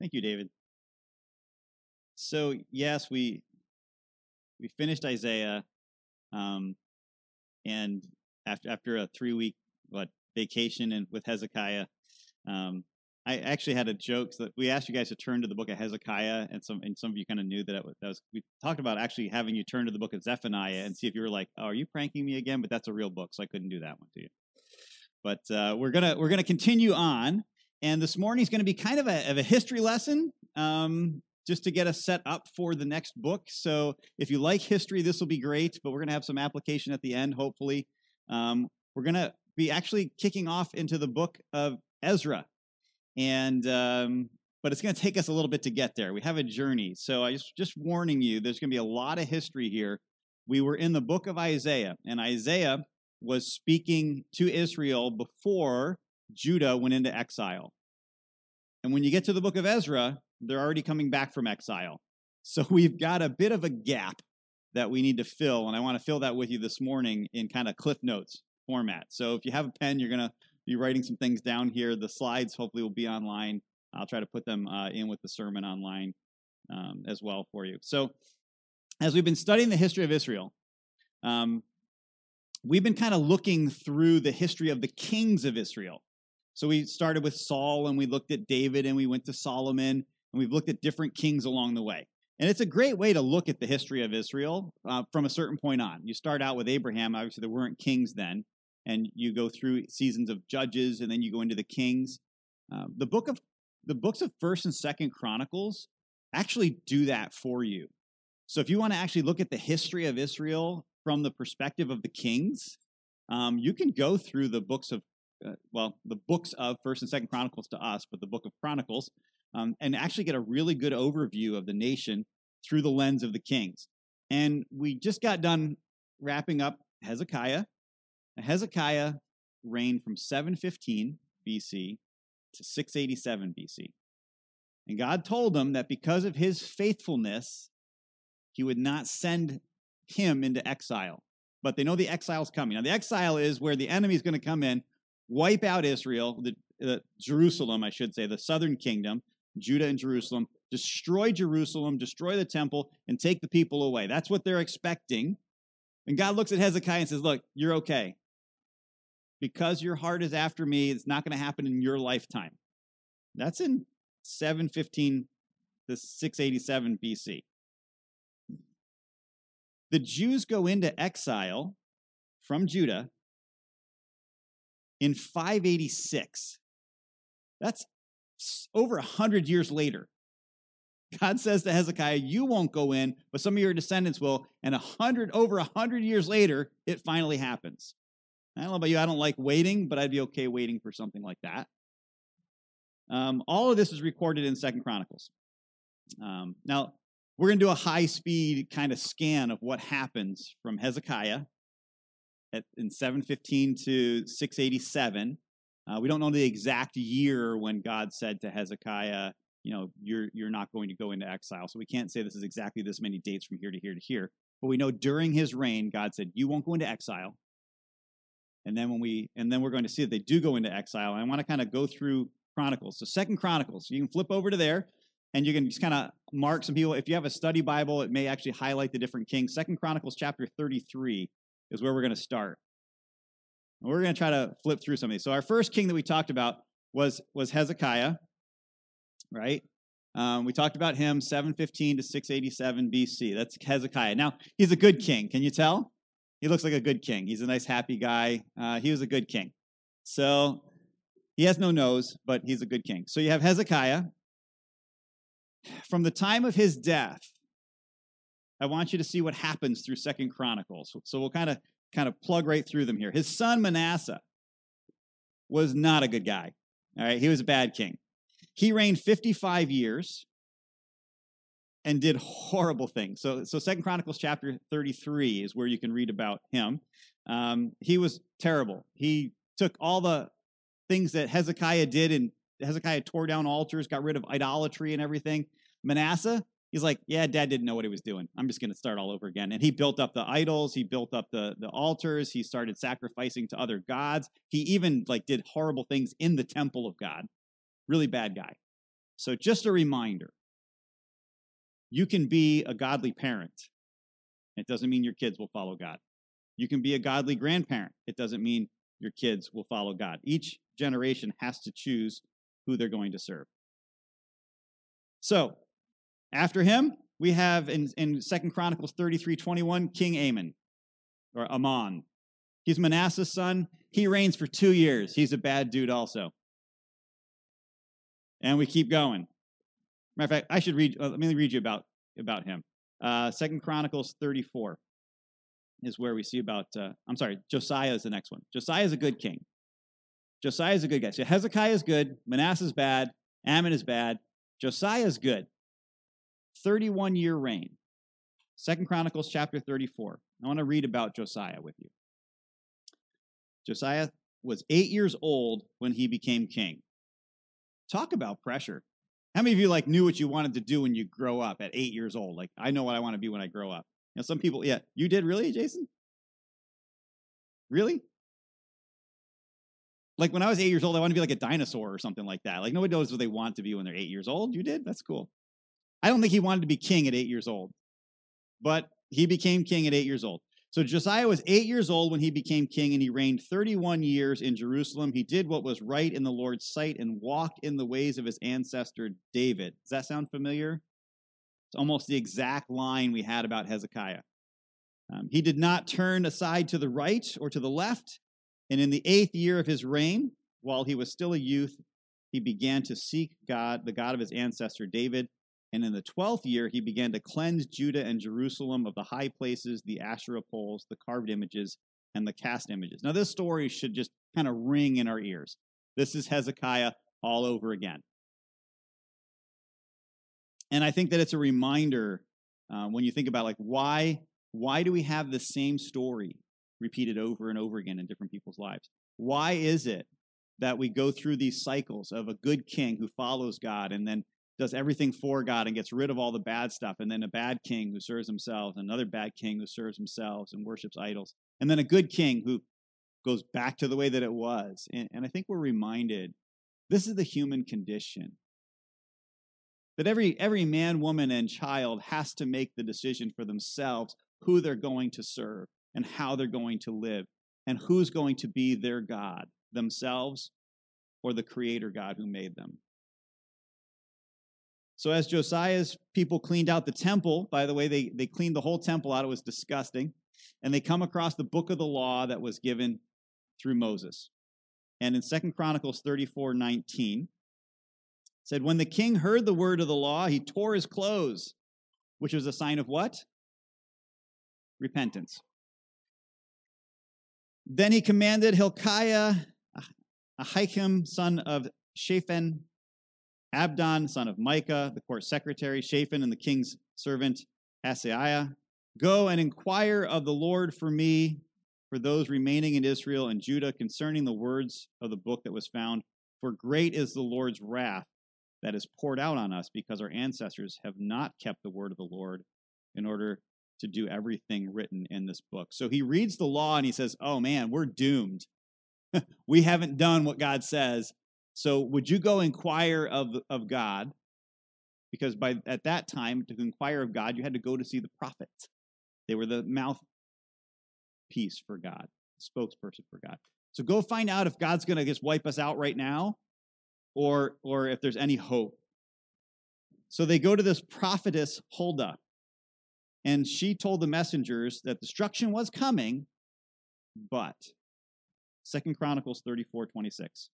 Thank you, David. So, yes, we finished Isaiah, and after a 3-week vacation and with Hezekiah, I actually had a joke that we asked you guys to turn to the book of Hezekiah, and some of you kind of knew that we talked about actually having you turn to the book of Zephaniah and see if you were like, oh, are you pranking me again? But that's a real book, so I couldn't do that one to you. But we're gonna continue on, and this morning's going to be kind of a history lesson. Just to get us set up for the next book. So if you like history, this will be great, but we're going to have some application at the end, hopefully. We're going to be actually kicking off into the book of Ezra, and but it's going to take us a little bit to get there. We have a journey. So I just warning you, there's going to be a lot of history here. We were in the book of Isaiah, and Isaiah was speaking to Israel before Judah went into exile. And when you get to the book of Ezra, they're already coming back from exile. So we've got a bit of a gap that we need to fill, and I want to fill that with you this morning in kind of Cliff Notes format. So if you have a pen, you're going to be writing some things down here. The slides hopefully will be online. I'll try to put them in with the sermon online as well for you. So as we've been studying the history of Israel, we've been kind of looking through the history of the kings of Israel. So we started with Saul, and we looked at David, and we went to Solomon, and we've looked at different kings along the way. And it's a great way to look at the history of Israel from a certain point on. You start out with Abraham. Obviously, there weren't kings then. And you go through seasons of judges, and then you go into the kings. The books of 1st and 2nd Chronicles actually do that for you. So if you want to actually look at the history of Israel from the perspective of the kings, you can go through the books of, the books of 1st and 2nd Chronicles to us, but the book of Chronicles, and actually get a really good overview of the nation through the lens of the kings. And we just got done wrapping up Hezekiah. Now, Hezekiah reigned from 715 BC to 687 BC. And God told him that because of his faithfulness, he would not send him into exile. But they know the exile's coming. Now, the exile is where the enemy is going to come in, wipe out Israel, Jerusalem, I should say, the southern kingdom, Judah and Jerusalem, destroy Jerusalem, destroy the temple, and take the people away. That's what they're expecting. And God looks at Hezekiah and says, look, you're okay. Because your heart is after me, it's not going to happen in your lifetime. That's in 715 to 687 BC. The Jews go into exile from Judah in 586. That's over 100 years later. God says to Hezekiah, you won't go in, but some of your descendants will. And over 100 years later, it finally happens. I don't know about you. I don't like waiting, but I'd be okay waiting for something like that. All of this is recorded in 2nd Chronicles. Now, we're going to do a high-speed kind of scan of what happens from Hezekiah in 715 to 687. We don't know the exact year when God said to Hezekiah, you know, you're not going to go into exile. So we can't say this is exactly this many dates from here to here to here. But we know during his reign, God said, you won't go into exile. And then we're going to see that they do go into exile. And I want to kind of go through Chronicles. So 2nd Chronicles, you can flip over to there, and you can just kind of mark some people. If you have a study Bible, it may actually highlight the different kings. 2nd Chronicles chapter 33 is where we're going to start. We're going to try to flip through some of these. So our first king that we talked about was Hezekiah, right? We talked about him, 715 to 687 BC. That's Hezekiah. Now, he's a good king. Can you tell? He looks like a good king. He's a nice, happy guy. He was a good king. So he has no nose, but he's a good king. So you have Hezekiah. From the time of his death, I want you to see what happens through 2nd Chronicles. So we'll kind of plug right through them here. His son Manasseh was not a good guy. All right, he was a bad king. He reigned 55 years and did horrible things. So 2nd Chronicles chapter 33 is where you can read about him. He was terrible. He took all the things that Hezekiah did, and Hezekiah tore down altars, got rid of idolatry and everything. Manasseh, he's like, yeah, Dad didn't know what he was doing. I'm just going to start all over again. And he built up the idols. He built up the altars. He started sacrificing to other gods. He even did horrible things in the temple of God. Really bad guy. So just a reminder, you can be a godly parent. It doesn't mean your kids will follow God. You can be a godly grandparent. It doesn't mean your kids will follow God. Each generation has to choose who they're going to serve. So after him, we have in 2 Chronicles 33:21, King Ammon, or Ammon. He's Manasseh's son. He reigns for 2 years. He's a bad dude also. And we keep going. Matter of fact, I should read, let me read you about him. 2 Chronicles 34 is where we see about, Josiah is the next one. Josiah is a good king. Josiah is a good guy. So Hezekiah is good. Manasseh is bad. Ammon is bad. Josiah is good. 31-year reign. 2 Chronicles chapter 34. I want to read about Josiah with you. Josiah was 8 years old when he became king. Talk about pressure. How many of you knew what you wanted to do when you grow up at 8 years old? I know what I want to be when I grow up. And some people, yeah, you did, really, Jason? Really? When I was 8 years old, I wanted to be a dinosaur or something like that. Nobody knows what they want to be when they're 8 years old. You did? That's cool. I don't think he wanted to be king at 8 years old, but he became king at 8 years old. So Josiah was 8 years old when he became king, and he reigned 31 years in Jerusalem. He did what was right in the Lord's sight and walked in the ways of his ancestor David. Does that sound familiar? It's almost the exact line we had about Hezekiah. He did not turn aside to the right or to the left, and in the 8th year of his reign, while he was still a youth, he began to seek God, the God of his ancestor David. And in the 12th year, he began to cleanse Judah and Jerusalem of the high places, the Asherah poles, the carved images, and the cast images. Now, this story should just kind of ring in our ears. This is Hezekiah all over again. And I think that it's a reminder when you think about, why do we have the same story repeated over and over again in different people's lives? Why is it that we go through these cycles of a good king who follows God and then does everything for God and gets rid of all the bad stuff, and then a bad king who serves themselves, another bad king who serves themselves and worships idols, and then a good king who goes back to the way that it was? And I think we're reminded, this is the human condition, that every man, woman, and child has to make the decision for themselves who they're going to serve and how they're going to live and who's going to be their God, themselves or the Creator God who made them. So as Josiah's people cleaned out the temple, by the way, they cleaned the whole temple out. It was disgusting. And they come across the book of the law that was given through Moses. And in 2 Chronicles 34:19, it said, when the king heard the word of the law, he tore his clothes, which was a sign of what? Repentance. Then he commanded Hilkiah, Eliakim, son of Shaphan, Abdon, son of Micah, the court secretary, Shaphan, and the king's servant, Asaiah, go and inquire of the Lord for me, for those remaining in Israel and Judah, concerning the words of the book that was found. For great is the Lord's wrath that is poured out on us, because our ancestors have not kept the word of the Lord in order to do everything written in this book. So he reads the law and he says, oh man, we're doomed. We haven't done what God says. So would you go inquire of God? Because at that time, to inquire of God, you had to go to see the prophets. They were the mouthpiece for God, spokesperson for God. So go find out if God's going to just wipe us out right now, or if there's any hope. So they go to this prophetess, Huldah, and she told the messengers that destruction was coming, but 2 Chronicles 34:26.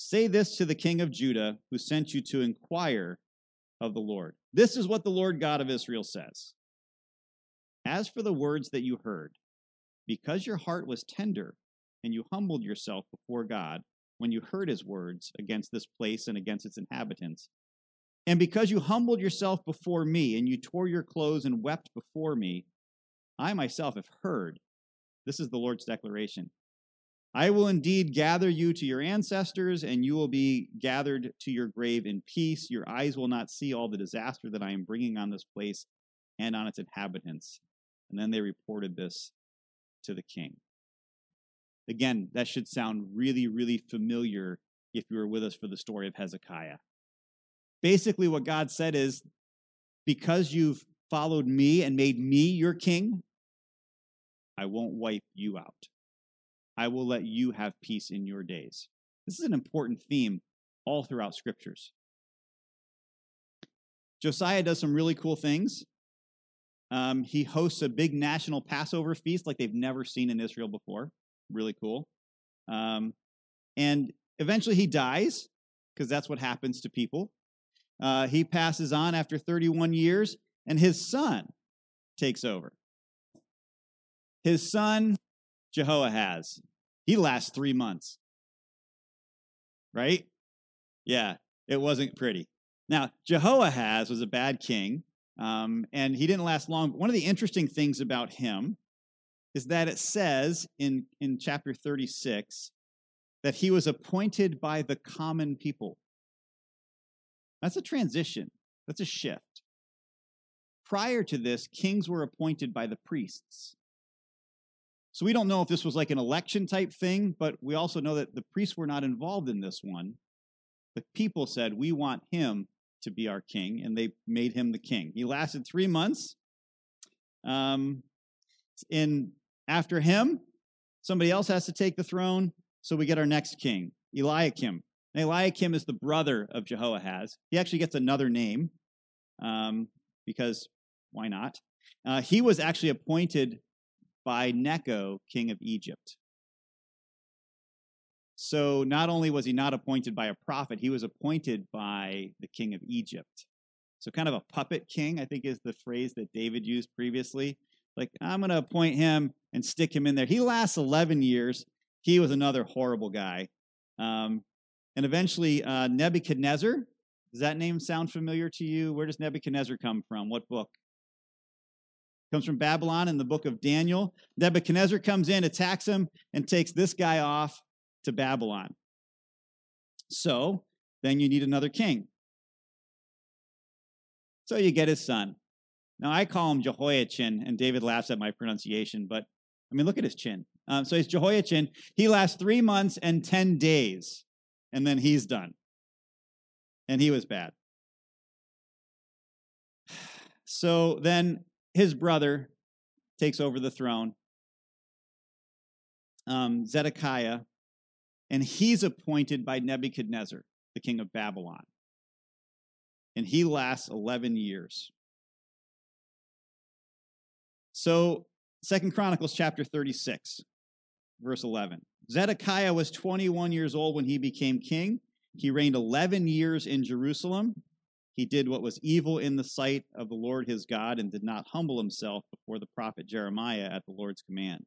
Say this to the king of Judah, who sent you to inquire of the Lord. This is what the Lord God of Israel says. As for the words that you heard, because your heart was tender and you humbled yourself before God when you heard his words against this place and against its inhabitants, and because you humbled yourself before me and you tore your clothes and wept before me, I myself have heard. This is the Lord's declaration. I will indeed gather you to your ancestors, and you will be gathered to your grave in peace. Your eyes will not see all the disaster that I am bringing on this place and on its inhabitants. And then they reported this to the king. Again, that should sound really, really familiar if you were with us for the story of Hezekiah. Basically, what God said is, because you've followed me and made me your king, I won't wipe you out. I will let you have peace in your days. This is an important theme all throughout scriptures. Josiah does some really cool things. He hosts a big national Passover feast like they've never seen in Israel before. Really cool. And eventually he dies, because that's what happens to people. He passes on after 31 years, and his son takes over. His son, Jehoahaz, he lasts 3 months. Right? Yeah, it wasn't pretty. Now, Jehoahaz was a bad king, and he didn't last long. But one of the interesting things about him is that it says in chapter 36 that he was appointed by the common people. That's a transition. That's a shift. Prior to this, kings were appointed by the priests. So we don't know if this was like an election type thing, but we also know that the priests were not involved in this one. The people said, we want him to be our king, and they made him the king. He lasted 3 months. And after him, somebody else has to take the throne, so we get our next king, Eliakim. And Eliakim is the brother of Jehoahaz. He actually gets another name, because why not? He was actually appointed by Necho, king of Egypt. So not only was he not appointed by a prophet, he was appointed by the king of Egypt. So kind of a puppet king, I think, is the phrase that David used previously. Like, I'm going to appoint him and stick him in there. He lasts 11 years. He was another horrible guy. And eventually, Nebuchadnezzar, does that name sound familiar to you? Where does Nebuchadnezzar come from? What book? It comes from Babylon in the book of Daniel. Nebuchadnezzar comes in, attacks him, and takes this guy off to Babylon. So then you need another king. So you get his son. Now, I call him Jehoiachin, and David laughs at my pronunciation, but, I mean, look at his chin. So he's Jehoiachin. He lasts 3 months and 10 days. And then he's done. And he was bad. So then his brother takes over the throne, Zedekiah, and he's appointed by Nebuchadnezzar, the king of Babylon. And he lasts 11 years. So 2 Chronicles chapter 36, verse 11. Zedekiah was 21 years old when he became king. He reigned 11 years in Jerusalem. He did what was evil in the sight of the Lord his God and did not humble himself before the prophet Jeremiah at the Lord's command.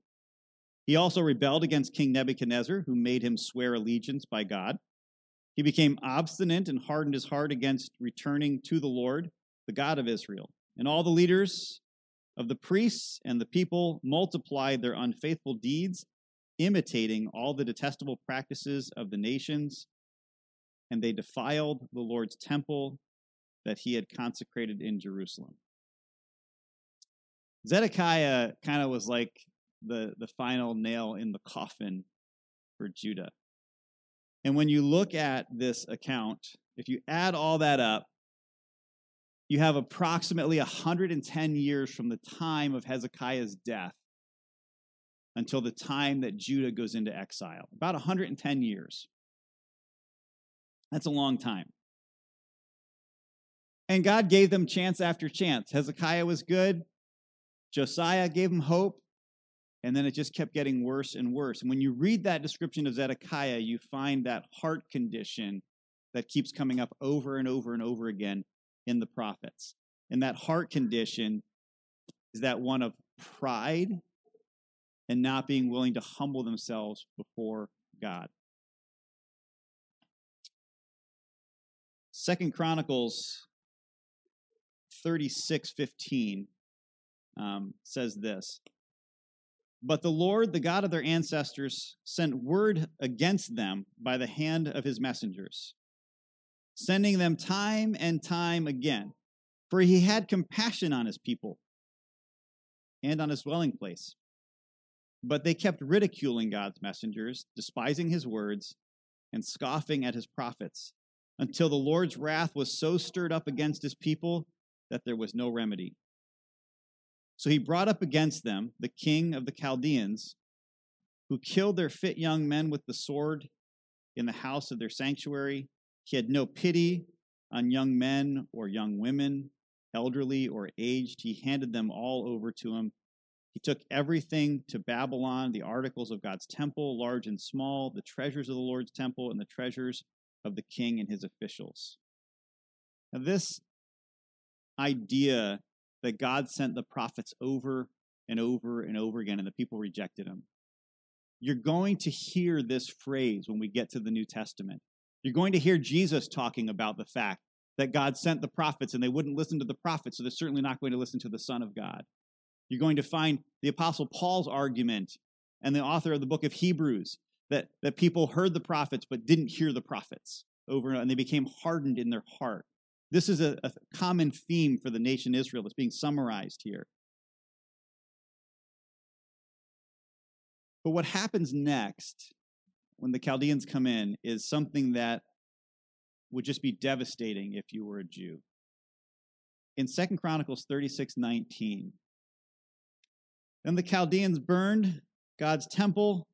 He also rebelled against King Nebuchadnezzar, who made him swear allegiance by God. He became obstinate and hardened his heart against returning to the Lord, the God of Israel. And all the leaders of the priests and the people multiplied their unfaithful deeds, imitating all the detestable practices of the nations, and they defiled the Lord's temple that he had consecrated in Jerusalem. Zedekiah kind of was like the final nail in the coffin for Judah. And when you look at this account, if you add all that up, you have approximately 110 years from the time of Hezekiah's death until the time that Judah goes into exile. About 110 years. That's a long time. And God gave them chance after chance. Hezekiah was good. Josiah gave him hope. And then it just kept getting worse and worse. And when you read that description of Zedekiah, you find that heart condition that keeps coming up over and over and over again in the prophets. And that heart condition is that one of pride and not being willing to humble themselves before God. 2 Chronicles 36:15 says this, "But the Lord, the God of their ancestors, sent word against them by the hand of his messengers, sending them time and time again, for he had compassion on his people and on his dwelling place. But they kept ridiculing God's messengers, despising his words, and scoffing at his prophets. until the Lord's wrath was so stirred up against his people that there was no remedy. So he brought up against them the king of the Chaldeans, who killed their fit young men with the sword in the house of their sanctuary. He had no pity on young men or young women, elderly or aged. He handed them all over to him. He took everything to Babylon, the articles of God's temple, large and small, the treasures of the Lord's temple, and the treasures of the king and his officials. Now, this idea that God sent the prophets over and over and over again, and the people rejected him. You're going to hear this phrase when we get to the New Testament. You're going to hear Jesus talking about the fact that God sent the prophets and they wouldn't listen to the prophets, so they're certainly not going to listen to the Son of God. You're going to find the Apostle Paul's argument and the author of the book of Hebrews that people heard the prophets but didn't hear the prophets over and over, and they became hardened in their heart. This is a common theme for the nation Israel that's being summarized here. But what happens next when the Chaldeans come in is something that would just be devastating if you were a Jew. In 2 Chronicles 36:19, then the Chaldeans burned God's temple,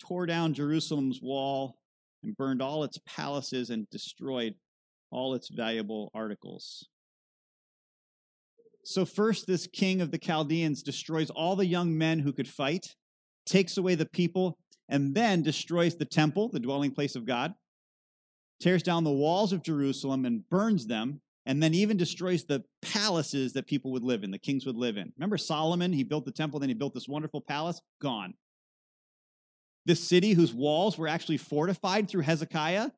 tore down Jerusalem's wall, and burned all its palaces and destroyed all its valuable articles. So first, this king of the Chaldeans destroys all the young men who could fight, takes away the people, and then destroys the temple, the dwelling place of God, tears down the walls of Jerusalem and burns them, and then even destroys the palaces that people would live in, the kings would live in. Remember Solomon, he built the temple, then he built this wonderful palace, gone. This city whose walls were actually fortified through Hezekiah,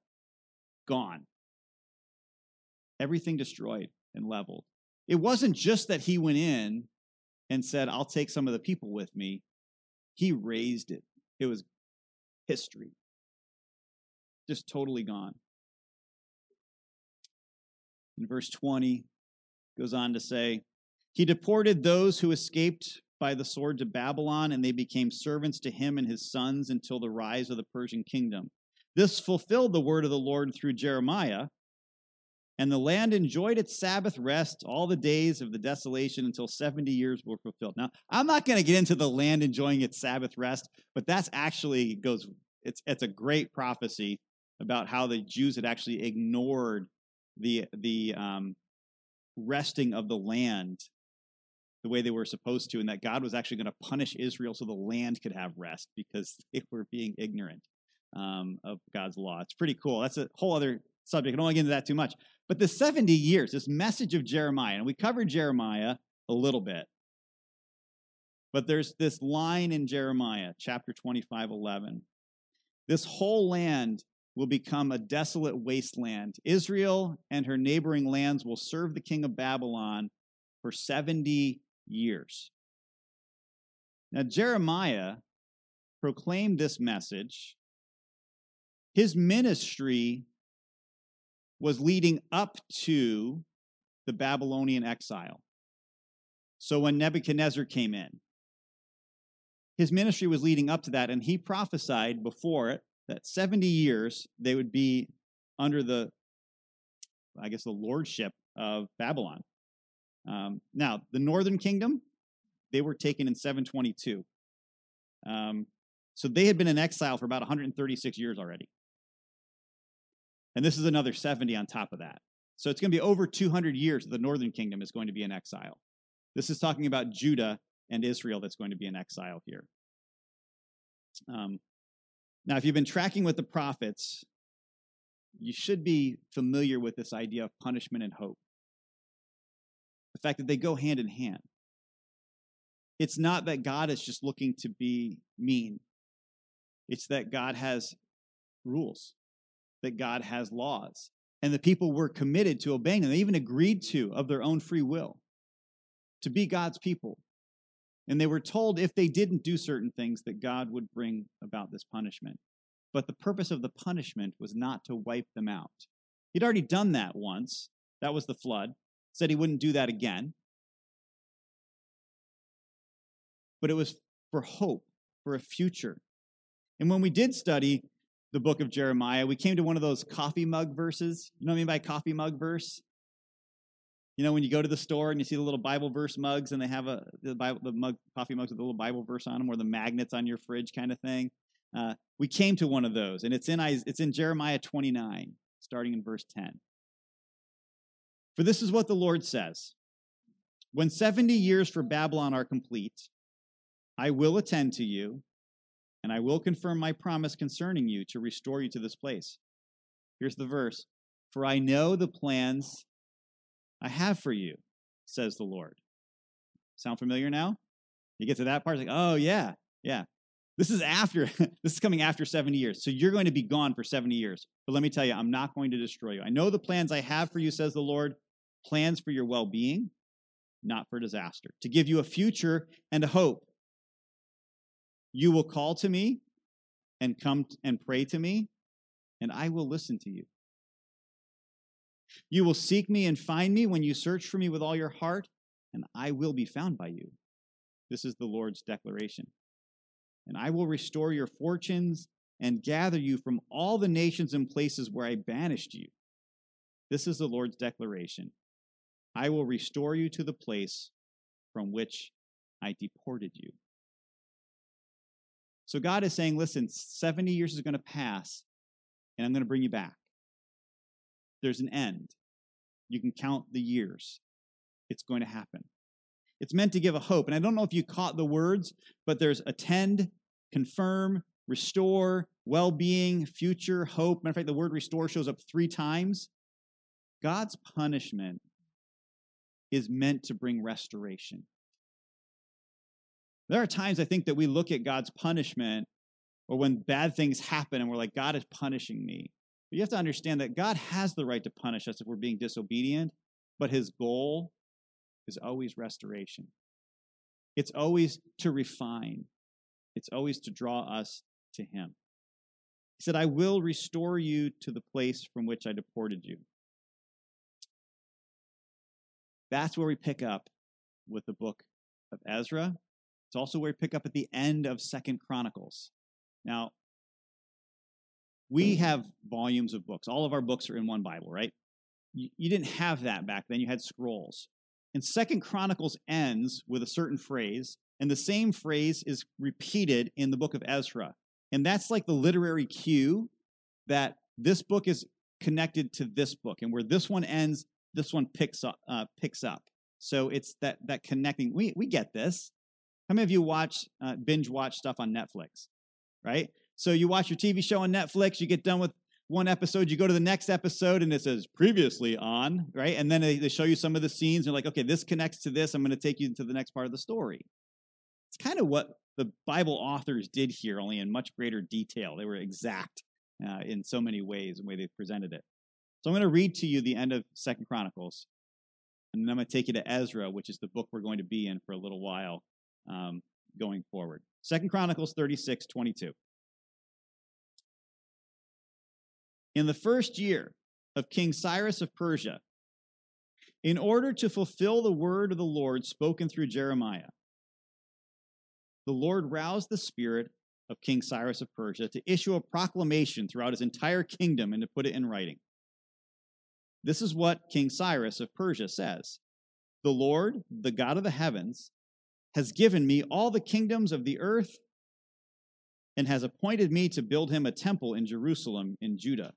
gone. Everything destroyed and leveled. It wasn't just that he went in and said, I'll take some of the people with me. He raised it. It was history. Just totally gone. In verse 20, goes on to say, he deported those who escaped by the sword to Babylon, and they became servants to him and his sons until the rise of the Persian kingdom. This fulfilled the word of the Lord through Jeremiah, and the land enjoyed its Sabbath rest all the days of the desolation until 70 years were fulfilled. Now, I'm not going to get into the land enjoying its Sabbath rest, but that's actually goes. It's a great prophecy about how the Jews had actually ignored the resting of the land the way they were supposed to, and that God was actually going to punish Israel so the land could have rest because they were being ignorant of God's law. It's pretty cool. That's a whole other subject. I don't want to get into that too much. But the 70 years, this message of Jeremiah, and we covered Jeremiah a little bit, but there's this line in Jeremiah, chapter 25:11. This whole land will become a desolate wasteland. Israel and her neighboring lands will serve the king of Babylon for 70 years. Now, Jeremiah proclaimed this message. His ministry was leading up to the Babylonian exile. So when Nebuchadnezzar came in, his ministry was leading up to that, and he prophesied before it that 70 years they would be under the, I guess, the lordship of Babylon. Now, the northern kingdom, they were taken in 722. So they had been in exile for about 136 years already. And this is another 70 on top of that. So it's going to be over 200 years that the northern kingdom is going to be in exile. This is talking about Judah and Israel that's going to be in exile here. Now, if you've been tracking with the prophets, you should be familiar with this idea of punishment and hope. The fact that they go hand in hand. It's not that God is just looking to be mean. It's that God has rules, that God has laws, and the people were committed to obeying them. They even agreed to, of their own free will, to be God's people. And they were told if they didn't do certain things that God would bring about this punishment. But the purpose of the punishment was not to wipe them out. He'd already done that once. That was the flood. Said he wouldn't do that again. But it was for hope, for a future. And when we did study the book of Jeremiah, we came to one of those coffee mug verses. You know what I mean by coffee mug verse? You know, when you go to the store and you see the little Bible verse mugs, and they have coffee mugs with a little Bible verse on them, or the magnets on your fridge kind of thing. We came to one of those, and it's in Jeremiah 29, starting in verse 10. For this is what the Lord says. When 70 years for Babylon are complete, I will attend to you, and I will confirm my promise concerning you to restore you to this place. Here's the verse. For I know the plans I have for you, says the Lord. Sound familiar now? You get to that part, it's like, oh, yeah, yeah. This is after, this is coming after 70 years. So you're going to be gone for 70 years. But let me tell you, I'm not going to destroy you. I know the plans I have for you, says the Lord, plans for your well-being, not for disaster, to give you a future and a hope. You will call to me and come and pray to me, and I will listen to you. You will seek me and find me when you search for me with all your heart, and I will be found by you. This is the Lord's declaration. And I will restore your fortunes and gather you from all the nations and places where I banished you. This is the Lord's declaration. I will restore you to the place from which I deported you. So God is saying, listen, 70 years is going to pass, and I'm going to bring you back. There's an end. You can count the years. It's going to happen. It's meant to give a hope. And I don't know if you caught the words, but there's attend, confirm, restore, well-being, future, hope. Matter of fact, the word restore shows up 3 times. God's punishment is meant to bring restoration. There are times, I think, that we look at God's punishment or when bad things happen and we're like, God is punishing me. But you have to understand that God has the right to punish us if we're being disobedient, but his goal is always restoration. It's always to refine. It's always to draw us to him. He said, I will restore you to the place from which I deported you. That's where we pick up with the book of Ezra. It's also where we pick up at the end of 2 Chronicles. Now, we have volumes of books. All of our books are in one Bible, right? You didn't have that back then. You had scrolls. And 2 Chronicles ends with a certain phrase, and the same phrase is repeated in the book of Ezra. And that's like the literary cue that this book is connected to this book. And where this one ends, this one picks up. So it's that connecting. We get this. How many of you binge watch stuff on Netflix, right? So you watch your TV show on Netflix, you get done with one episode, you go to the next episode, and it says, previously on, right? And then they show you some of the scenes, and like, okay, this connects to this, I'm going to take you to the next part of the story. It's kind of what the Bible authors did here, only in much greater detail. They were exact in so many ways, in the way they presented it. So I'm going to read to you the end of 2 Chronicles, and then I'm going to take you to Ezra, which is the book we're going to be in for a little while going forward. 2 Chronicles 36:22. In the first year of King Cyrus of Persia, in order to fulfill the word of the Lord spoken through Jeremiah, the Lord roused the spirit of King Cyrus of Persia to issue a proclamation throughout his entire kingdom and to put it in writing. This is what King Cyrus of Persia says. The Lord, the God of the heavens, has given me all the kingdoms of the earth and has appointed me to build him a temple in Jerusalem in Judah.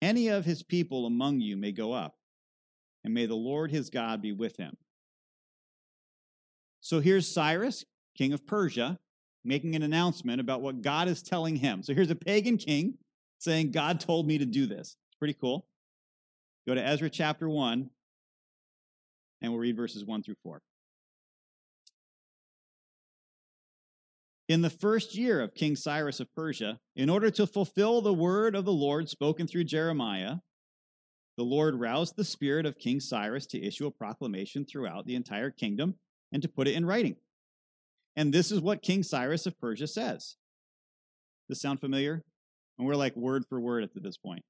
Any of his people among you may go up, and may the Lord his God be with him. So here's Cyrus, king of Persia, making an announcement about what God is telling him. So here's a pagan king saying, God told me to do this. It's pretty cool. Go to Ezra chapter 1, and we'll read verses 1 through 4. In the first year of King Cyrus of Persia, in order to fulfill the word of the Lord spoken through Jeremiah, the Lord roused the spirit of King Cyrus to issue a proclamation throughout the entire kingdom and to put it in writing. And this is what King Cyrus of Persia says. Does this sound familiar? And we're like word for word at this point.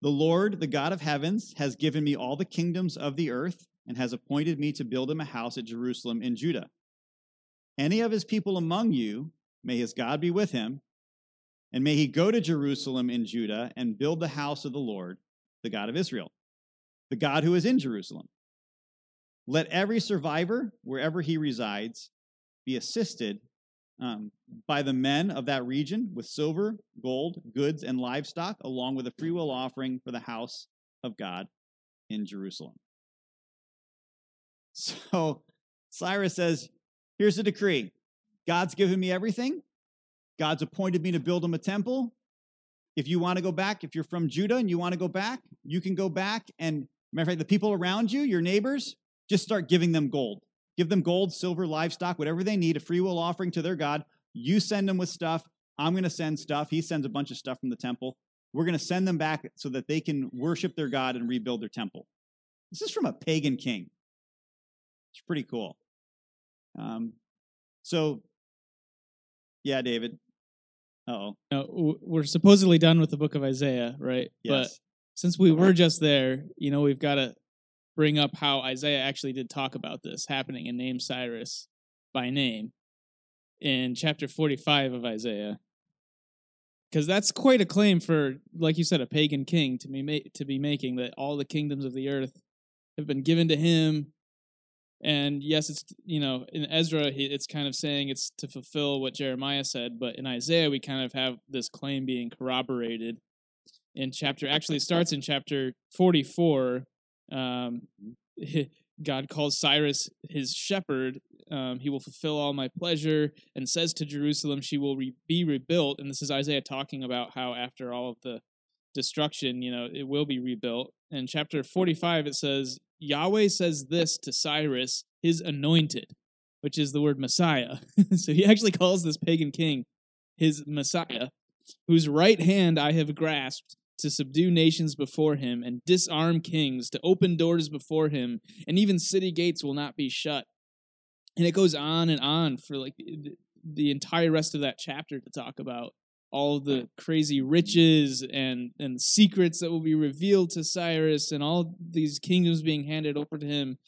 The Lord, the God of heavens, has given me all the kingdoms of the earth and has appointed me to build him a house at Jerusalem in Judah. Any of his people among you May his God be with him, and may he go to Jerusalem in Judah and build the house of the Lord, the God of Israel, the God who is in Jerusalem. Let every survivor, wherever he resides, be assisted by the men of that region with silver, gold, goods, and livestock, along with a freewill offering for the house of God in Jerusalem. So Cyrus says, here's the decree. God's given me everything. God's appointed me to build him a temple. If you want to go back, if you're from Judah and you want to go back, you can go back. And matter of fact, the people around you, your neighbors, just start giving them gold. Give them gold, silver, livestock, whatever they need, a freewill offering to their God. You send them with stuff. I'm going to send stuff. He sends a bunch of stuff from the temple. We're going to send them back so that they can worship their God and rebuild their temple. This is from a pagan king. It's pretty cool. Yeah, David. No, we're supposedly done with the book of Isaiah, right? Yes. But since we were just there, you know, we've got to bring up how Isaiah actually did talk about this happening and named Cyrus by name in chapter 45 of Isaiah. Because that's quite a claim for, like you said, a pagan king to be making, that all the kingdoms of the earth have been given to him. And yes, it's, you know, in Ezra, it's kind of saying it's to fulfill what Jeremiah said. But in Isaiah, we kind of have this claim being corroborated in chapter. Actually, it starts in chapter 44. God calls Cyrus his shepherd. He will fulfill all my pleasure, and says to Jerusalem, she will be rebuilt. And this is Isaiah talking about how after all of the destruction, you know, it will be rebuilt. In chapter 45, it says, Yahweh says this to Cyrus, his anointed, which is the word Messiah. So he actually calls this pagan king his Messiah, whose right hand I have grasped to subdue nations before him and disarm kings, to open doors before him, and even city gates will not be shut. And it goes on and on for like the entire rest of that chapter to talk about all the crazy riches and secrets that will be revealed to Cyrus and all these kingdoms being handed over to him.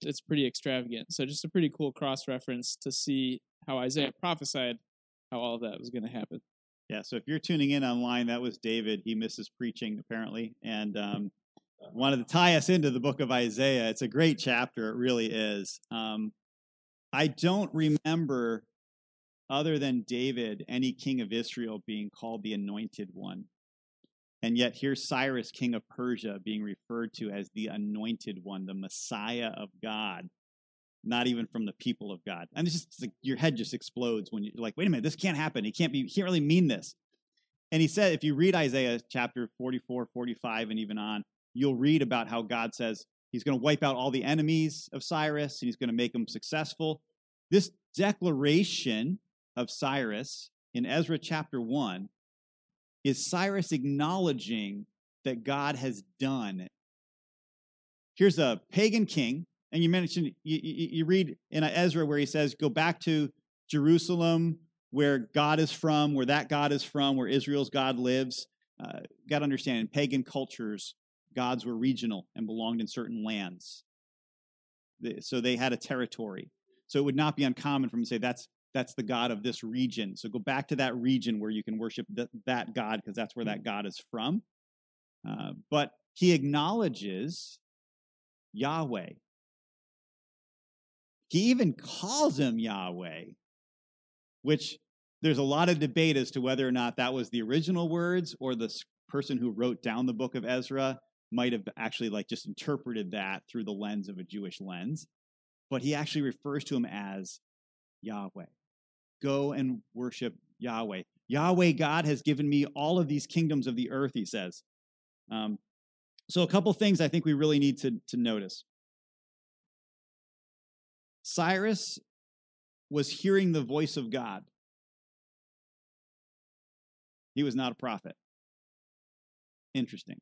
It's pretty extravagant. So just a pretty cool cross-reference to see how Isaiah prophesied how all of that was going to happen. Yeah, so if you're tuning in online, that was David. He misses preaching, apparently, and wanted to tie us into the book of Isaiah. It's a great chapter. It really is. I don't remember, other than David, any king of Israel being called the anointed one. And yet here's Cyrus, king of Persia, being referred to as the anointed one, the Messiah of God, not even from the people of God. And it's just like your head just explodes when you're like, wait a minute, this can't happen. He can't really mean this. And he said, if you read Isaiah chapter 44, 45, and even on, you'll read about how God says he's going to wipe out all the enemies of Cyrus, and he's going to make them successful. This declaration of Cyrus in Ezra chapter 1 is Cyrus acknowledging that God has done it. Here's a pagan king, and you mentioned, you read in Ezra where he says, go back to Jerusalem where God is from, where that God is from, where Israel's God lives. Got to understand, in pagan cultures, gods were regional and belonged in certain lands. So they had a territory. So it would not be uncommon for him to say, that's the God of this region. So go back to that region where you can worship that God, because that's where that God is from. But he acknowledges Yahweh. He even calls him Yahweh, which there's a lot of debate as to whether or not that was the original words, or the person who wrote down the book of Ezra might have actually like just interpreted that through the lens of a Jewish lens. But he actually refers to him as Yahweh. Go and worship Yahweh. Yahweh God has given me all of these kingdoms of the earth, he says. So a couple things I think we really need to notice. Cyrus was hearing the voice of God. He was not a prophet. Interesting.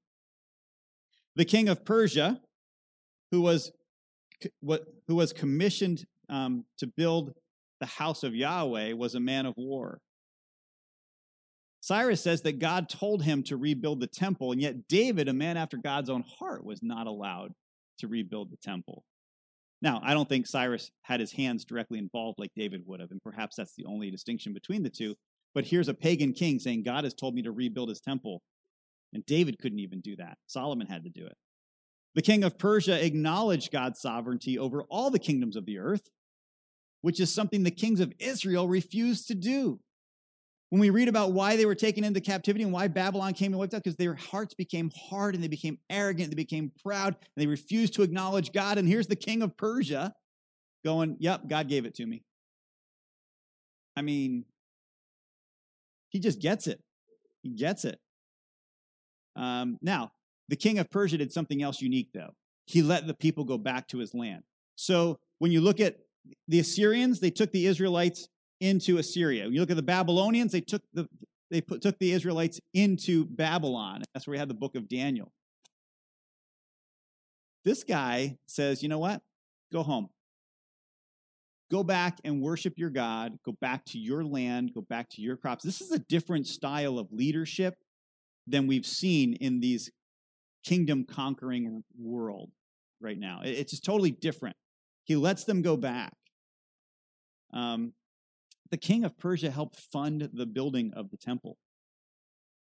The king of Persia, who was commissioned to build the house of Yahweh, was a man of war. Cyrus says that God told him to rebuild the temple, and yet David, a man after God's own heart, was not allowed to rebuild the temple. Now, I don't think Cyrus had his hands directly involved like David would have, and perhaps that's the only distinction between the two. But here's a pagan king saying, God has told me to rebuild his temple. And David couldn't even do that. Solomon had to do it. The king of Persia acknowledged God's sovereignty over all the kingdoms of the earth, which is something the kings of Israel refused to do. When we read about why they were taken into captivity and why Babylon came and wiped out, because their hearts became hard and they became arrogant, they became proud, and they refused to acknowledge God. And here's the king of Persia going, yep, God gave it to me. I mean, he just gets it. He gets it. Now, the king of Persia did something else unique, though. He let the people go back to his land. So when you look at the Assyrians, they took the Israelites into Assyria. You look at the Babylonians, they took the Israelites into Babylon. That's where we had the book of Daniel. This guy says, you know what? Go home. Go back and worship your God. Go back to your land. Go back to your crops. This is a different style of leadership than we've seen in these kingdom conquering world right now. It's just totally different. He lets them go back. The king of Persia helped fund the building of the temple.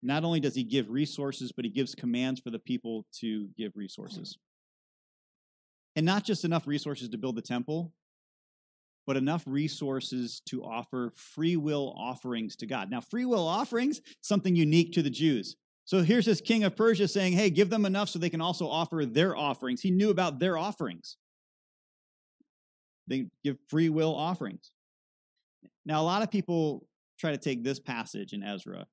Not only does he give resources, but he gives commands for the people to give resources. And not just enough resources to build the temple, but enough resources to offer free will offerings to God. Now, free will offerings, something unique to the Jews. So here's this king of Persia saying, hey, give them enough so they can also offer their offerings. He knew about their offerings. They give free will offerings. Now, a lot of people try to take this passage in Ezra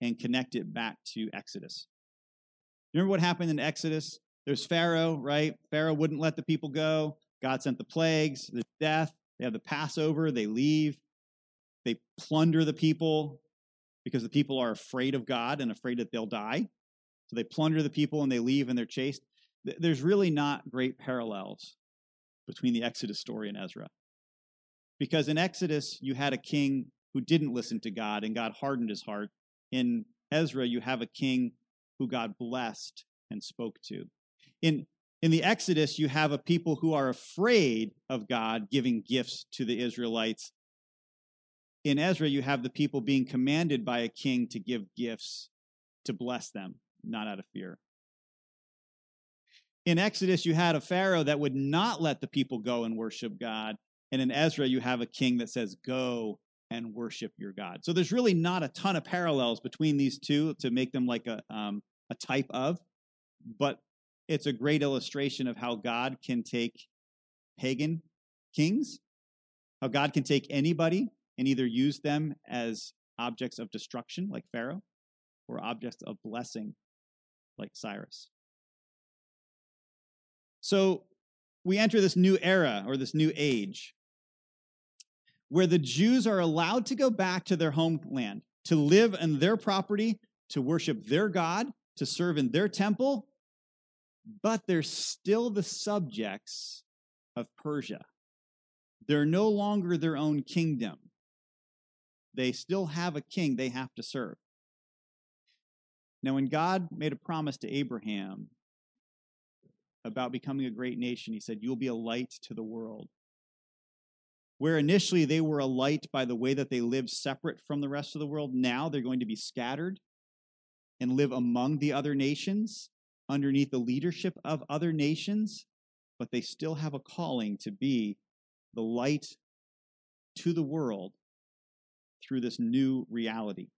and connect it back to Exodus. Remember what happened in Exodus? There's Pharaoh, right? Pharaoh wouldn't let the people go. God sent the plagues, the death. They have the Passover. They leave. They plunder the people because the people are afraid of God and afraid that they'll die. So they plunder the people and they leave and they're chased. There's really not great parallels between the Exodus story and Ezra. Because in Exodus, you had a king who didn't listen to God, and God hardened his heart. In Ezra, you have a king who God blessed and spoke to. In the Exodus, you have a people who are afraid of God giving gifts to the Israelites. In Ezra, you have the people being commanded by a king to give gifts, to bless them, not out of fear. In Exodus, you had a Pharaoh that would not let the people go and worship God. And in Ezra, you have a king that says, go and worship your God. So there's really not a ton of parallels between these two to make them like a type of, but it's a great illustration of how God can take pagan kings, how God can take anybody and either use them as objects of destruction, like Pharaoh, or objects of blessing, like Cyrus. So we enter this new era or this new age, where the Jews are allowed to go back to their homeland, to live in their property, to worship their God, to serve in their temple, but they're still the subjects of Persia. They're no longer their own kingdom. They still have a king they have to serve. Now, when God made a promise to Abraham about becoming a great nation, he said, you'll be a light to the world. Where initially they were a light by the way that they lived separate from the rest of the world, now they're going to be scattered and live among the other nations, underneath the leadership of other nations, but they still have a calling to be the light to the world through this new reality.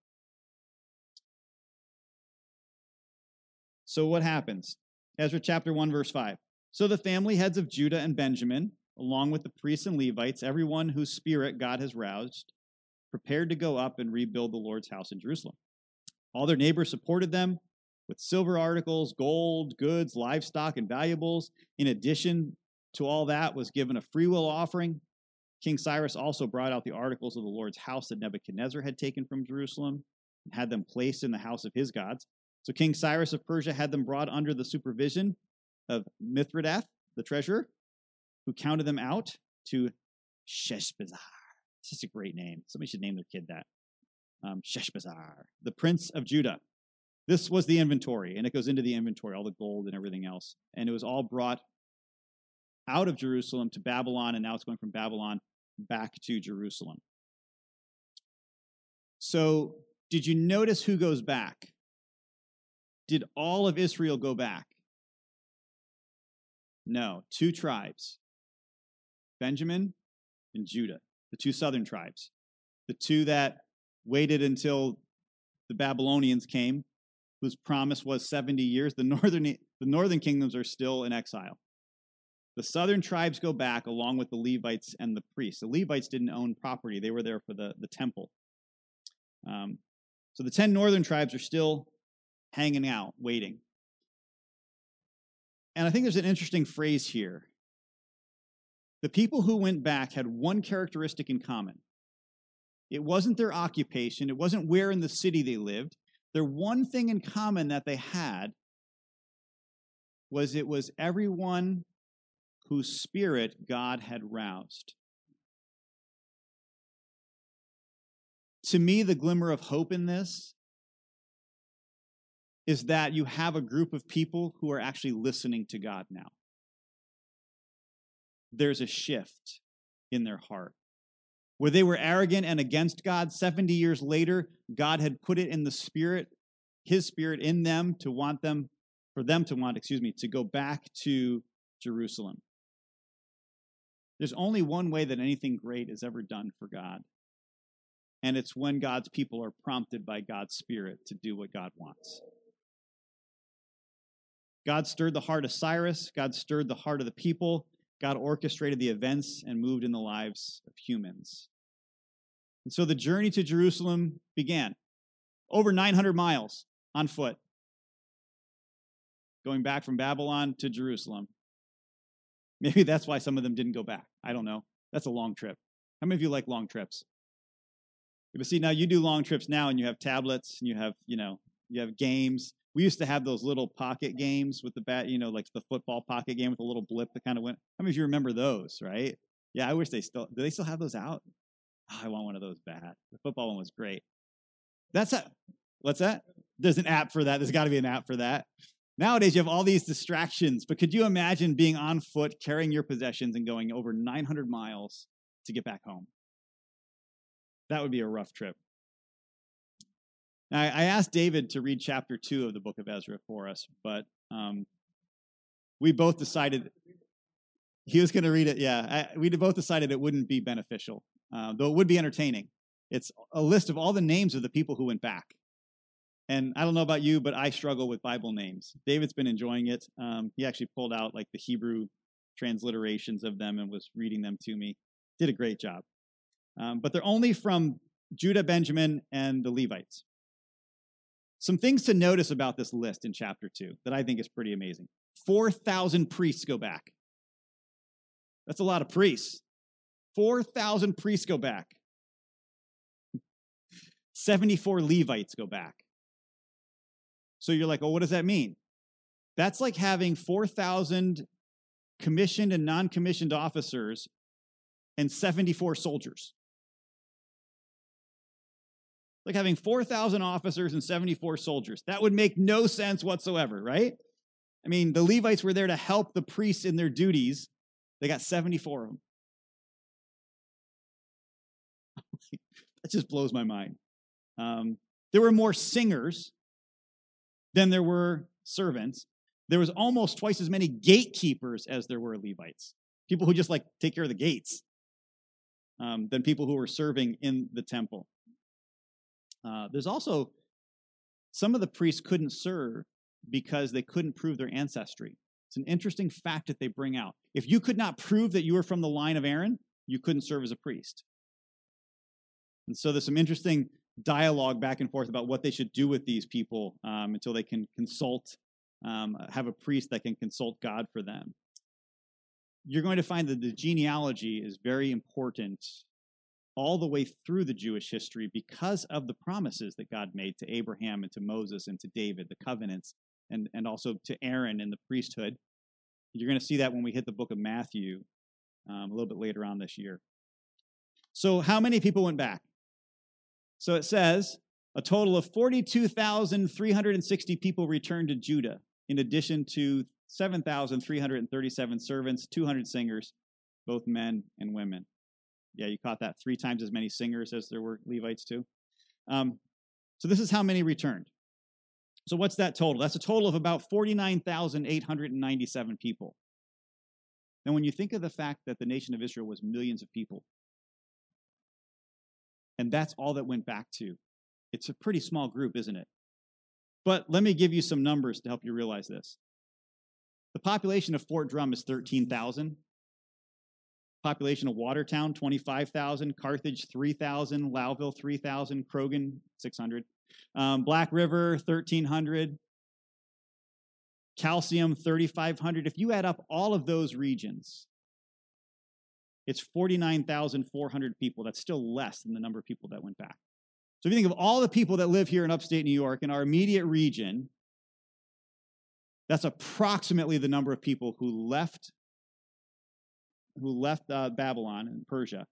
So what happens? Ezra chapter 1, verse 5. So the family heads of Judah and Benjamin, along with the priests and Levites, everyone whose spirit God has roused, prepared to go up and rebuild the Lord's house in Jerusalem. All their neighbors supported them with silver articles, gold, goods, livestock, and valuables. In addition to all that was given a free will offering. King Cyrus also brought out the articles of the Lord's house that Nebuchadnezzar had taken from Jerusalem and had them placed in the house of his gods. So King Cyrus of Persia had them brought under the supervision of Mithridath, the treasurer, who counted them out to Sheshbazzar. It's just a great name. Somebody should name their kid that. Sheshbazzar, the prince of Judah. This was the inventory, and it goes into the inventory, all the gold and everything else. And it was all brought out of Jerusalem to Babylon, and now it's going from Babylon back to Jerusalem. So did you notice who goes back? Did all of Israel go back? No, two tribes, Benjamin and Judah, the two southern tribes, the two that waited until the Babylonians came, whose promise was 70 years. The northern kingdoms are still in exile. The southern tribes go back along with the Levites and the priests. The Levites didn't own property. They were there for the temple. So the 10 northern tribes are still hanging out, waiting. And I think there's an interesting phrase here. The people who went back had one characteristic in common. It wasn't their occupation. It wasn't where in the city they lived. Their one thing in common that they had was it was everyone whose spirit God had roused. To me, the glimmer of hope in this is that you have a group of people who are actually listening to God now. There's a shift in their heart. Where they were arrogant and against God, 70 years later, God had put it in the spirit, his spirit in them to want them, to go back to Jerusalem. There's only one way that anything great is ever done for God. And it's when God's people are prompted by God's spirit to do what God wants. God stirred the heart of Cyrus. God stirred the heart of the people. God orchestrated the events and moved in the lives of humans. And so the journey to Jerusalem began. Over 900 miles on foot. Going back from Babylon to Jerusalem. Maybe that's why some of them didn't go back. I don't know. That's a long trip. How many of you like long trips? But see, now you do long trips now, and you have tablets, and you have games. We used to have those little pocket games with the bat, like the football pocket game with a little blip that kind of went. How many of you remember those, right? Yeah, I wish they still, do they still have those out? Oh, I want one of those bad. The football one was great. What's that? There's an app for that. There's got to be an app for that. Nowadays, you have all these distractions, but could you imagine being on foot, carrying your possessions, and going over 900 miles to get back home? That would be a rough trip. Now, I asked David to read chapter 2 of the book of Ezra for us, but we both decided he was going to read it. Yeah, we both decided it wouldn't be beneficial, though it would be entertaining. It's a list of all the names of the people who went back. And I don't know about you, but I struggle with Bible names. David's been enjoying it. He actually pulled out like the Hebrew transliterations of them and was reading them to me. Did a great job. But they're only from Judah, Benjamin, and the Levites. Some things to notice about this list in chapter 2 that I think is pretty amazing. 4,000 priests go back. That's a lot of priests. 4,000 priests go back. 74 Levites go back. So you're like, oh, what does that mean? That's like having 4,000 commissioned and non-commissioned officers and 74 soldiers. Like having 4,000 officers and 74 soldiers. That would make no sense whatsoever, right? I mean, the Levites were there to help the priests in their duties. They got 74 of them. That just blows my mind. There were more singers than there were servants. There was almost twice as many gatekeepers as there were Levites. People who just like take care of the gates. Than people who were serving in the temple. There's also, some of the priests couldn't serve because they couldn't prove their ancestry. It's an interesting fact that they bring out. If you could not prove that you were from the line of Aaron, you couldn't serve as a priest. And so there's some interesting dialogue back and forth about what they should do with these people until they can consult, have a priest that can consult God for them. You're going to find that the genealogy is very important all the way through the Jewish history because of the promises that God made to Abraham and to Moses and to David, the covenants, and also to Aaron and the priesthood. You're going to see that when we hit the book of Matthew a little bit later on this year. So how many people went back? So it says a total of 42,360 people returned to Judah. in addition to 7,337 servants, 200 singers, both men and women. Yeah, you caught that. 3 times as many singers as there were Levites too. So this is how many returned. So what's that total? That's a total of about 49,897 people. Now, when you think of the fact that the nation of Israel was millions of people, and that's all that went back to, it's a pretty small group, isn't it? But let me give you some numbers to help you realize this. The population of Fort Drum is 13,000. Population of Watertown, 25,000. Carthage, 3,000. Lowville, 3,000. Crogan, 600. Black River, 1,300. Calcium, 3,500. If you add up all of those regions, it's 49,400 people. That's still less than the number of people that went back. So if you think of all the people that live here in upstate New York, in our immediate region, that's approximately the number of people who left Babylon and Persia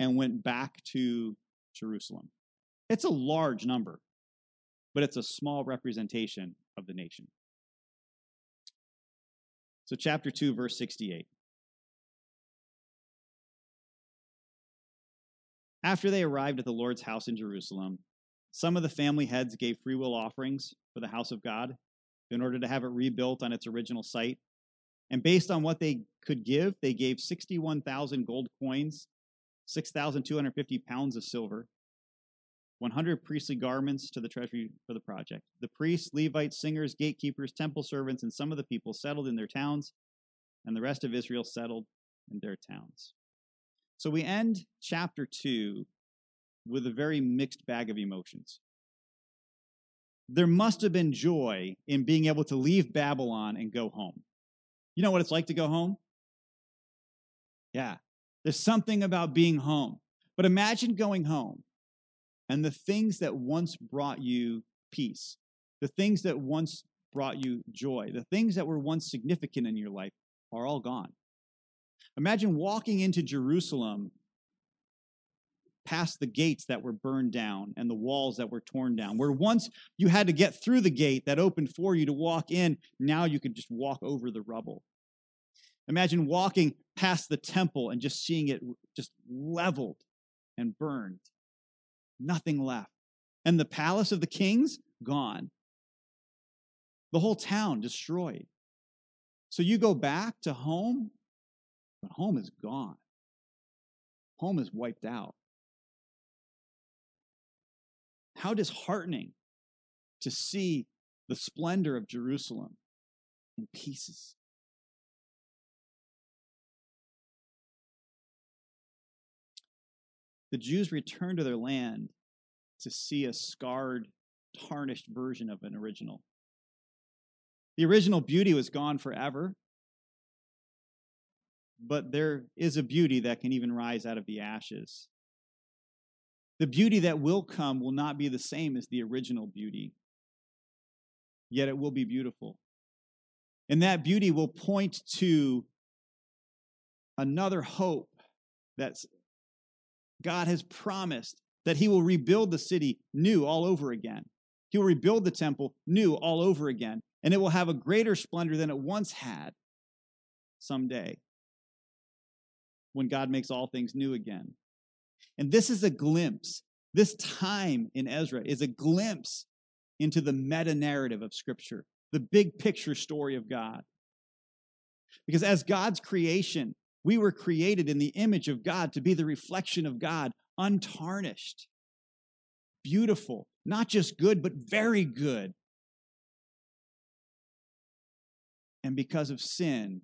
and went back to Jerusalem. It's a large number, but it's a small representation of the nation. So chapter 2, verse 68. After they arrived at the Lord's house in Jerusalem, some of the family heads gave freewill offerings for the house of God in order to have it rebuilt on its original site. And based on what they could give, they gave 61,000 gold coins, 6,250 pounds of silver, 100 priestly garments to the treasury for the project. The priests, Levites, singers, gatekeepers, temple servants, and some of the people settled in their towns, and the rest of Israel settled in their towns. So we end chapter 2 with a very mixed bag of emotions. There must have been joy in being able to leave Babylon and go home. You know what it's like to go home? Yeah, there's something about being home. But imagine going home and the things that once brought you peace, the things that once brought you joy, the things that were once significant in your life are all gone. Imagine walking into Jerusalem past the gates that were burned down and the walls that were torn down, where once you had to get through the gate that opened for you to walk in, now you could just walk over the rubble. Imagine walking past the temple and just seeing it just leveled and burned. Nothing left. And the palace of the kings, gone. The whole town destroyed. So you go back to home, but home is gone. Home is wiped out. How disheartening to see the splendor of Jerusalem in pieces. The Jews returned to their land to see a scarred, tarnished version of an original. The original beauty was gone forever. But there is a beauty that can even rise out of the ashes. The beauty that will come will not be the same as the original beauty, yet it will be beautiful. And that beauty will point to another hope that God has promised, that he will rebuild the city new all over again. He will rebuild the temple new all over again, and it will have a greater splendor than it once had someday, when God makes all things new again. And this is a glimpse. This time in Ezra is a glimpse into the meta-narrative of Scripture, the big picture story of God. Because as God's creation, we were created in the image of God to be the reflection of God, untarnished, beautiful, not just good, but very good. And because of sin,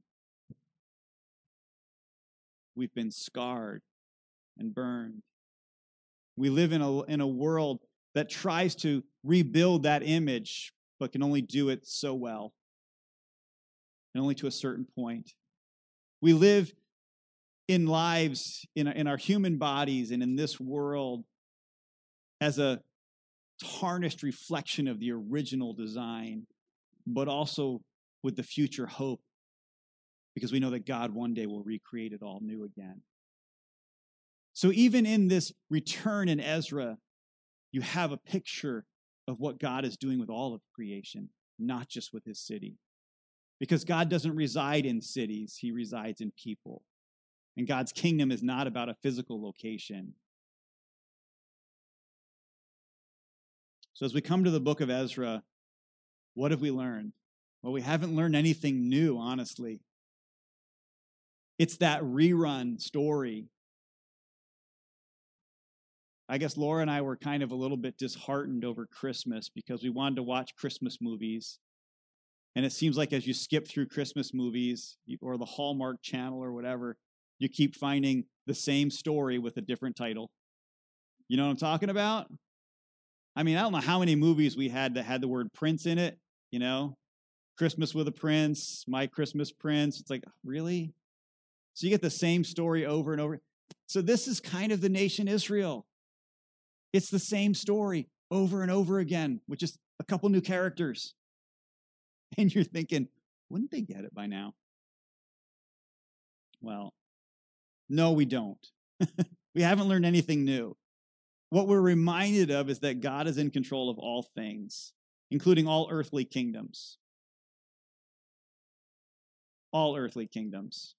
we've been scarred and burned. We live in a world that tries to rebuild that image, but can only do it so well, and only to a certain point. We live in lives, in our human bodies, and in this world as a tarnished reflection of the original design, but also with the future hope, because we know that God one day will recreate it all new again. So even in this return in Ezra, you have a picture of what God is doing with all of creation. not just with his city. Because God doesn't reside in cities, he resides in people. And God's kingdom is not about a physical location. So as we come to the book of Ezra, what have we learned? Well, we haven't learned anything new, honestly. It's that rerun story. I guess Laura and I were kind of a little bit disheartened over Christmas because we wanted to watch Christmas movies. And it seems like as you skip through Christmas movies or the Hallmark Channel or whatever, you keep finding the same story with a different title. You know what I'm talking about? I mean, I don't know how many movies we had that had the word prince in it, you know? Christmas with a Prince, My Christmas Prince. It's like, really? So you get the same story over and over. So this is kind of the nation Israel. It's the same story over and over again with just a couple new characters. And you're thinking, wouldn't they get it by now? Well, no, we don't. We haven't learned anything new. What we're reminded of is that God is in control of all things, including all earthly kingdoms. All earthly kingdoms.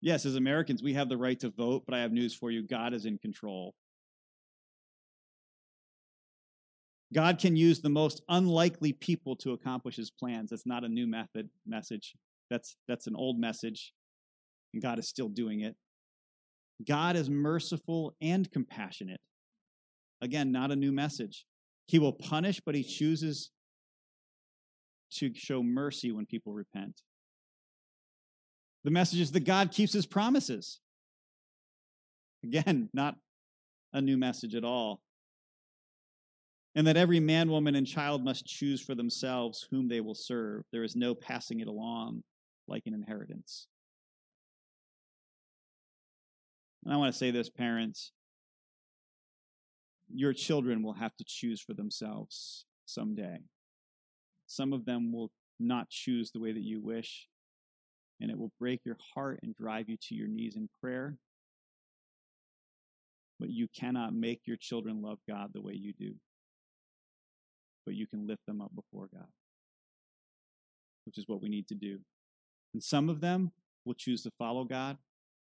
Yes, as Americans, we have the right to vote, but I have news for you. God is in control. God can use the most unlikely people to accomplish his plans. That's not a new message. That's an old message, and God is still doing it. God is merciful and compassionate. Again, not a new message. He will punish, but he chooses to show mercy when people repent. The message is that God keeps his promises. Again, not a new message at all. And that every man, woman, and child must choose for themselves whom they will serve. There is no passing it along like an inheritance. And I want to say this, parents. Your children will have to choose for themselves someday. Some of them will not choose the way that you wish, and it will break your heart and drive you to your knees in prayer. But you cannot make your children love God the way you do. But you can lift them up before God, which is what we need to do. And some of them will choose to follow God.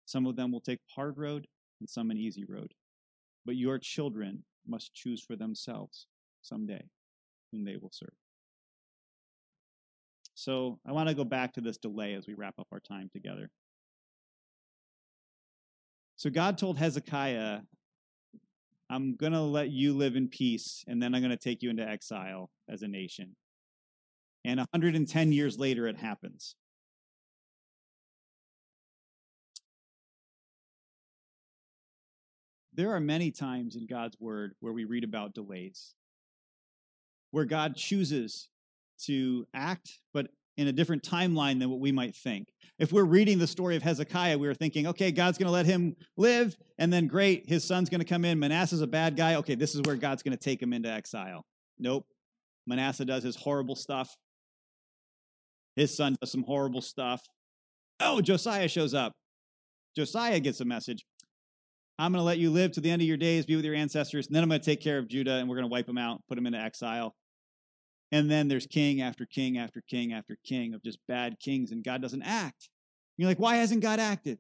Some of them will take hard road and some an easy road. But your children must choose for themselves someday whom they will serve. So I want to go back to this delay as we wrap up our time together. So God told Hezekiah, I'm going to let you live in peace, and then I'm going to take you into exile as a nation. And 110 years later, it happens. There are many times in God's word where we read about delays, where God chooses to act, but in a different timeline than what we might think. If we're reading the story of Hezekiah, we're thinking, okay, God's going to let him live, and then great, his son's going to come in. Manasseh's a bad guy. Okay, this is where God's going to take him into exile. Nope. Manasseh does his horrible stuff. His son does some horrible stuff. Oh, Josiah shows up. Josiah gets a message. I'm going to let you live to the end of your days, be with your ancestors, and then I'm going to take care of Judah, and we're going to wipe them out, put them into exile. And then there's king after king after king after king of just bad kings, and God doesn't act. You're like, why hasn't God acted?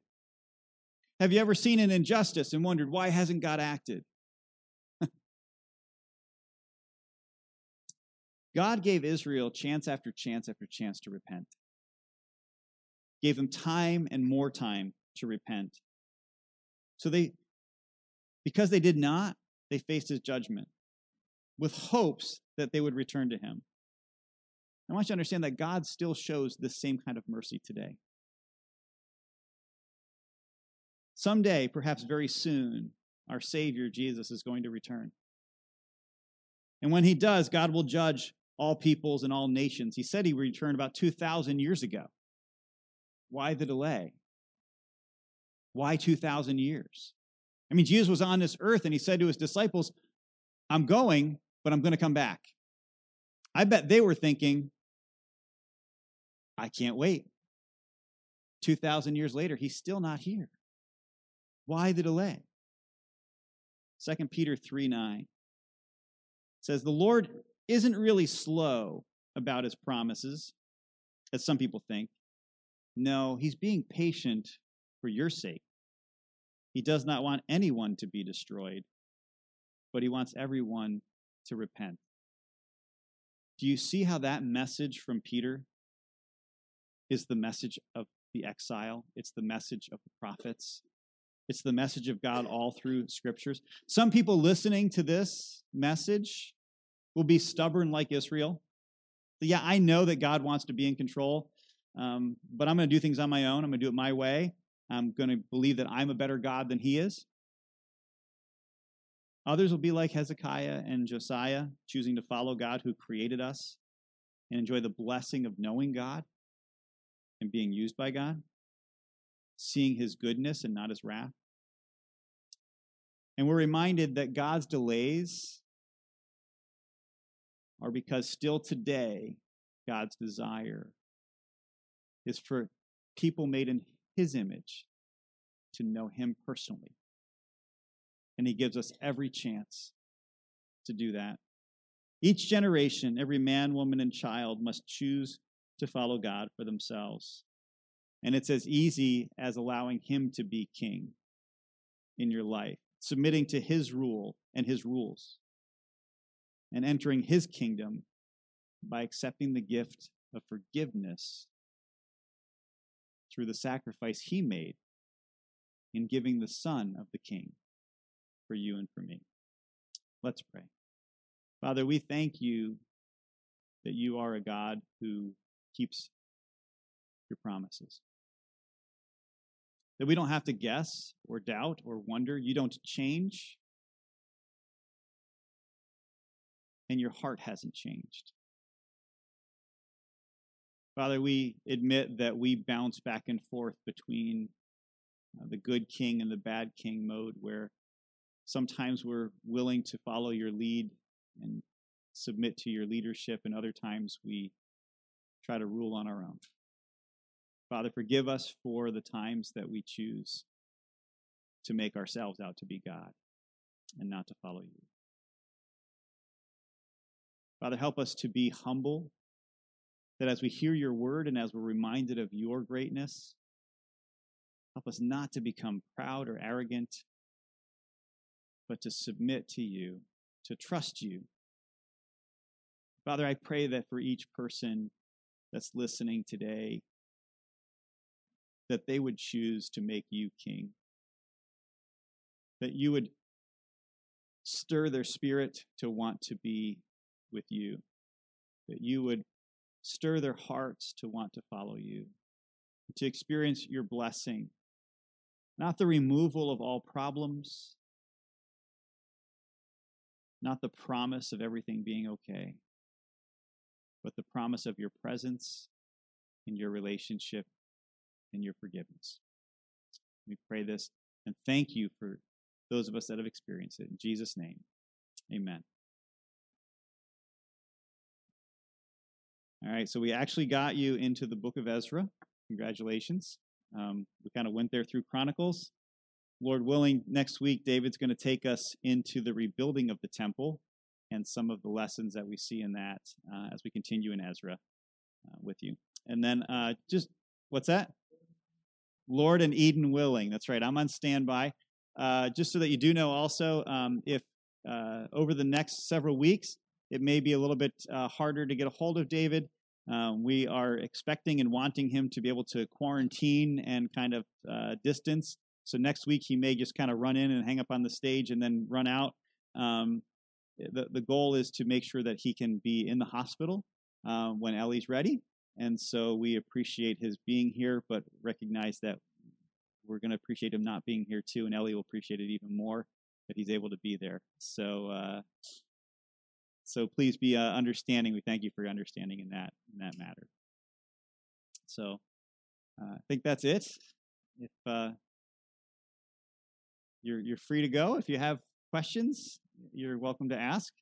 Have you ever seen an injustice and wondered, why hasn't God acted? God gave Israel chance after chance after chance to repent. Gave them time and more time to repent. So because they did not, they faced his judgment with hopes that they would return to him. I want you to understand that God still shows the same kind of mercy today. Someday, perhaps very soon, our Savior, Jesus, is going to return. And when he does, God will judge all peoples and all nations. He said he would return about 2,000 years ago. Why the delay? Why 2,000 years? I mean, Jesus was on this earth and he said to his disciples, I'm going, but I'm going to come back. I bet they were thinking, I can't wait. 2,000 years later, he's still not here. Why the delay? 2 Peter 3:9 says, the Lord isn't really slow about his promises, as some people think. No, he's being patient for your sake. He does not want anyone to be destroyed, but he wants everyone to repent. Do you see how that message from Peter is the message of the exile? It's the message of the prophets. It's the message of God all through scriptures. Some people listening to this message will be stubborn like Israel. Yeah, I know that God wants to be in control, but I'm going to do things on my own. I'm going to do it my way. I'm going to believe that I'm a better God than he is. Others will be like Hezekiah and Josiah, choosing to follow God who created us and enjoy the blessing of knowing God and being used by God, seeing his goodness and not his wrath. And we're reminded that God's delays are because still today, God's desire is for people made in his image to know him personally. And he gives us every chance to do that. Each generation, every man, woman, and child must choose to follow God for themselves. And it's as easy as allowing him to be king in your life, submitting to his rule and his rules, and entering his kingdom by accepting the gift of forgiveness through the sacrifice he made in giving the Son of the King for you and for me. Let's pray. Father, we thank you that you are a God who keeps your promises, that we don't have to guess or doubt or wonder. You don't change, and your heart hasn't changed. Father, we admit that we bounce back and forth between the good king and the bad king mode, where sometimes we're willing to follow your lead and submit to your leadership, and other times we try to rule on our own. Father, forgive us for the times that we choose to make ourselves out to be God and not to follow you. Father, help us to be humble, that as we hear your word and as we're reminded of your greatness, help us not to become proud or arrogant, but to submit to you, to trust you. Father, I pray that for each person that's listening today, that they would choose to make you king, that you would stir their spirit to want to be with you, that you would stir their hearts to want to follow you, to experience your blessing, not the removal of all problems, not the promise of everything being okay, but the promise of your presence and your relationship and your forgiveness. We pray this and thank you for those of us that have experienced it. In Jesus' name, amen. All right, so we actually got you into the book of Ezra. Congratulations. We kind of went there through Chronicles. Lord willing, next week, David's going to take us into the rebuilding of the temple and some of the lessons that we see in that as we continue in Ezra with you. And then what's that? Lord and Eden willing. That's right. I'm on standby. Just so that you do know also, if over the next several weeks, it may be a little bit harder to get a hold of David. We are expecting and wanting him to be able to quarantine and kind of distance. So next week, he may just kind of run in and hang up on the stage and then run out. The goal is to make sure that he can be in the hospital when Ellie's ready. And so we appreciate his being here, but recognize that we're going to appreciate him not being here too. And Ellie will appreciate it even more that he's able to be there. So, so please be understanding. We thank you for your understanding in that matter. So I think that's it. If you're free to go, if you have questions, you're welcome to ask.